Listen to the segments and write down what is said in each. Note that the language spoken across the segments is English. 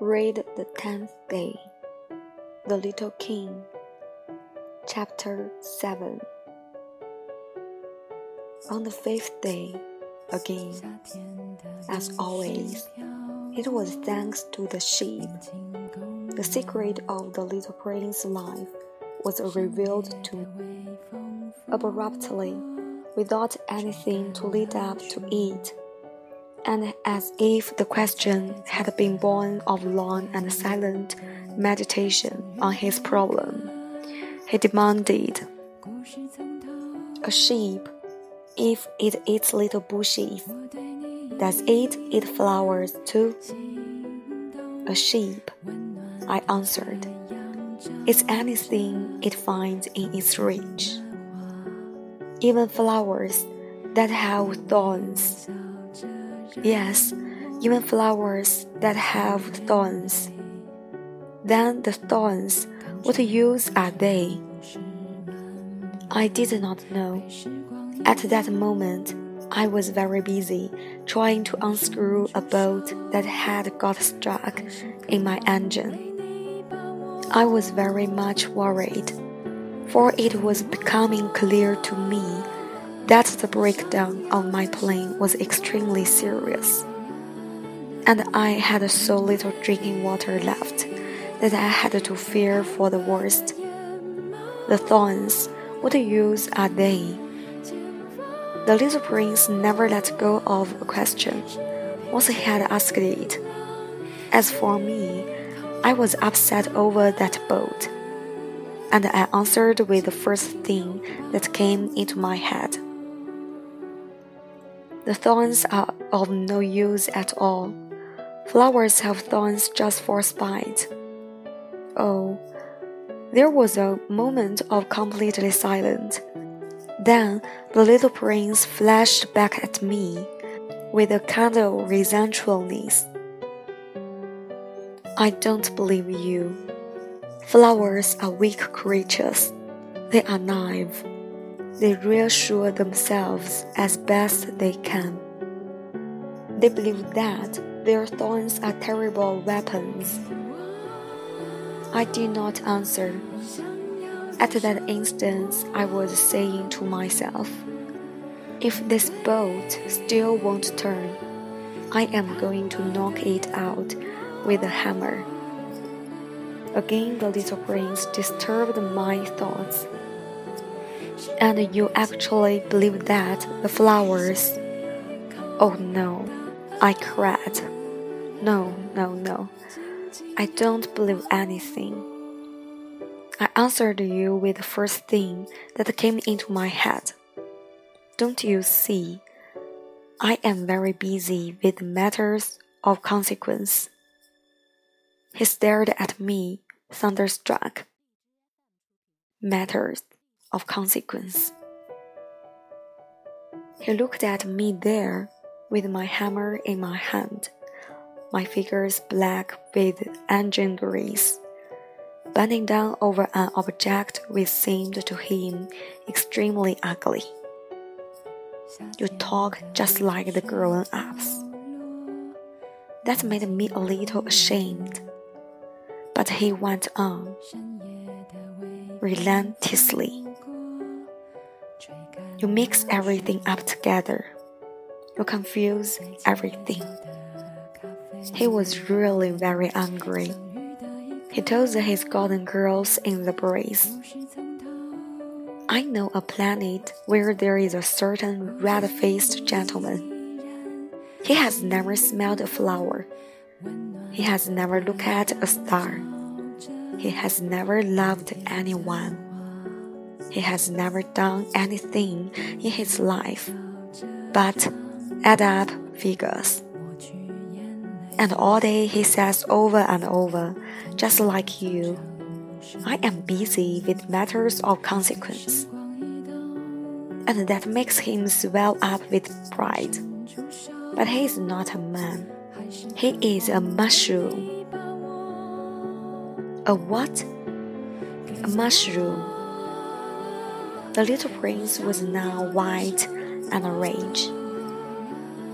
Read the 10th day, The Little King, Chapter 7. On the 5th day, again, as always, it was thanks to the sheep. The secret of the little prince's life was revealed to me. Abruptly, without anything to lead up to it, and as if the question had been born of long and silent meditation on his problem, he demanded, "A sheep, if it eats little bushes, does it eat flowers too?" "A sheep," I answered, "is anything it finds in its reach, even flowers that have thorns." "Yes, even flowers that have thorns." "Then the thorns, what use are they?" I did not know. At that moment, I was very busy trying to unscrew a bolt that had got stuck in my engine. I was very much worried, for it was becoming clear to me that the breakdown of my plane was extremely serious, and I had so little drinking water left that I had to fear for the worst. "The thorns, what use are they?" The little prince never let go of a question once he had asked it. As for me, I was upset over that boat, and I answered with the first thing that came into my head. "The thorns are of no use at all. Flowers have thorns just for spite." Oh, there was a moment of completely silence. Then the little prince flashed back at me with a kind of resentfulness. "I don't believe you. Flowers are weak creatures. They are naive. They reassure themselves as best they can. They believe that their thorns are terrible weapons." I did not answer. At that instant, I was saying to myself, "If this boat still won't turn, I am going to knock it out with a hammer." Again, the little prince disturbed my thoughts. "And you actually believe that the flowers—" "Oh no," I cried. No, I don't believe anything. I answered you with the first thing that came into my head. Don't you see? I am very busy with matters of consequence." He stared at me, thunderstruck. "Matters of consequence." He looked at me there, with my hammer in my hand, my fingers black with engine grease, bending down over an object which seemed to him extremely ugly. "You talk just like the grown-ups." That made me a little ashamed. But he went on relentlessly. "You mix everything up together. You confuse everything." He was really very angry. He told his golden girls in the breeze, "I know a planet where there is a certain red-faced gentleman. He has never smelled a flower. He has never looked at a star. He has never loved anyone. He has never done anything in his life but add up figures. And all day he says over and over, just like you, 'I am busy with matters of consequence.' And that makes him swell up with pride. But he is not a man. He is a mushroom." "A what?" "A mushroom." The little prince was now white and orange.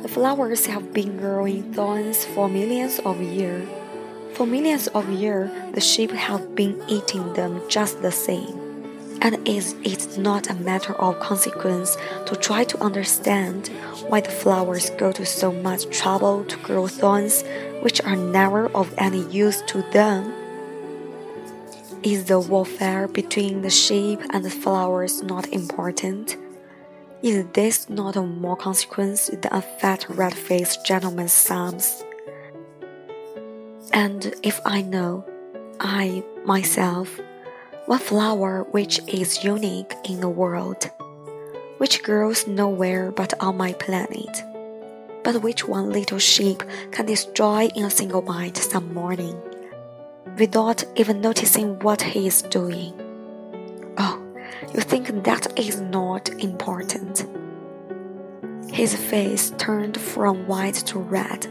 "The flowers have been growing thorns for millions of years, For millions of years, the sheep have been eating them just the same, and it's not a matter of consequence to try to understand why the flowers go to so much trouble to grow thorns which are never of any use to them. Is the warfare between the sheep and the flowers not important? Is this not of more consequence than a fat red-faced gentleman's psalms? And if I know, I, myself, one flower which is unique in the world, which grows nowhere but on my planet, but which one little sheep can destroy in a single bite some morning, without even noticing what he is doing. Oh, you think that is not important. His face turned from white to red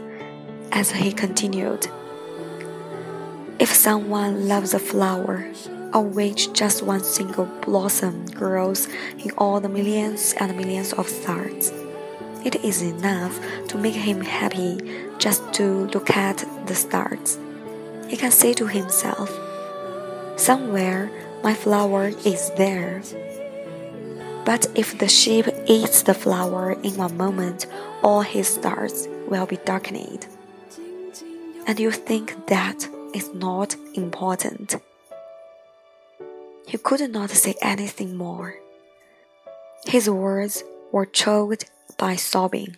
as he continued.If someone loves a flower, of which just one single blossom grows in all the millions and millions of stars, it is enough to make him happy just to look at the stars. He can say to himself, "Somewhere my flower is there." But if the sheep eats the flower in one moment, all his stars will be darkened. And you think that?Is not important. He could not say anything more. His words were choked by sobbing.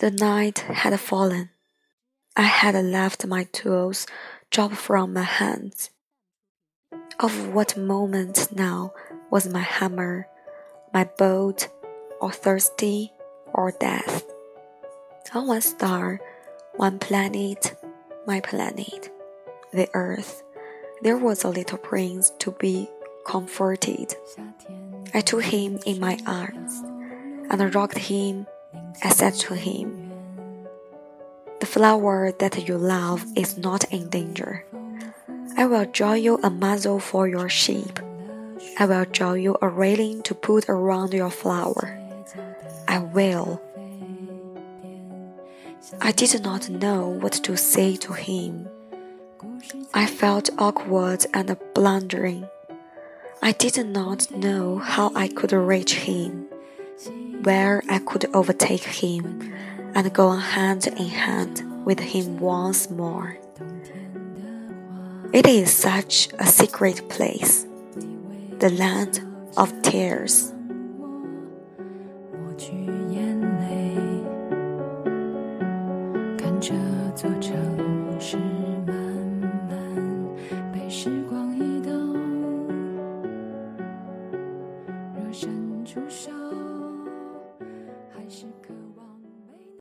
The night had fallen. I had left my tools drop from my hands. Of what moment now was my hammer, my boat, or thirsty, or death? On one star,One planet, my planet, the earth, there was a little prince to be comforted. I took him in my arms, and I rocked him, I said to him, "The flower that you love is not in danger. I will draw you a muzzle for your sheep. I will draw you a railing to put around your flower. I will."I did not know what to say to him. I felt awkward and blundering. I did not know how I could reach him, where I could overtake him, and go hand in hand with him once more. It is such a secret place, the land of tears.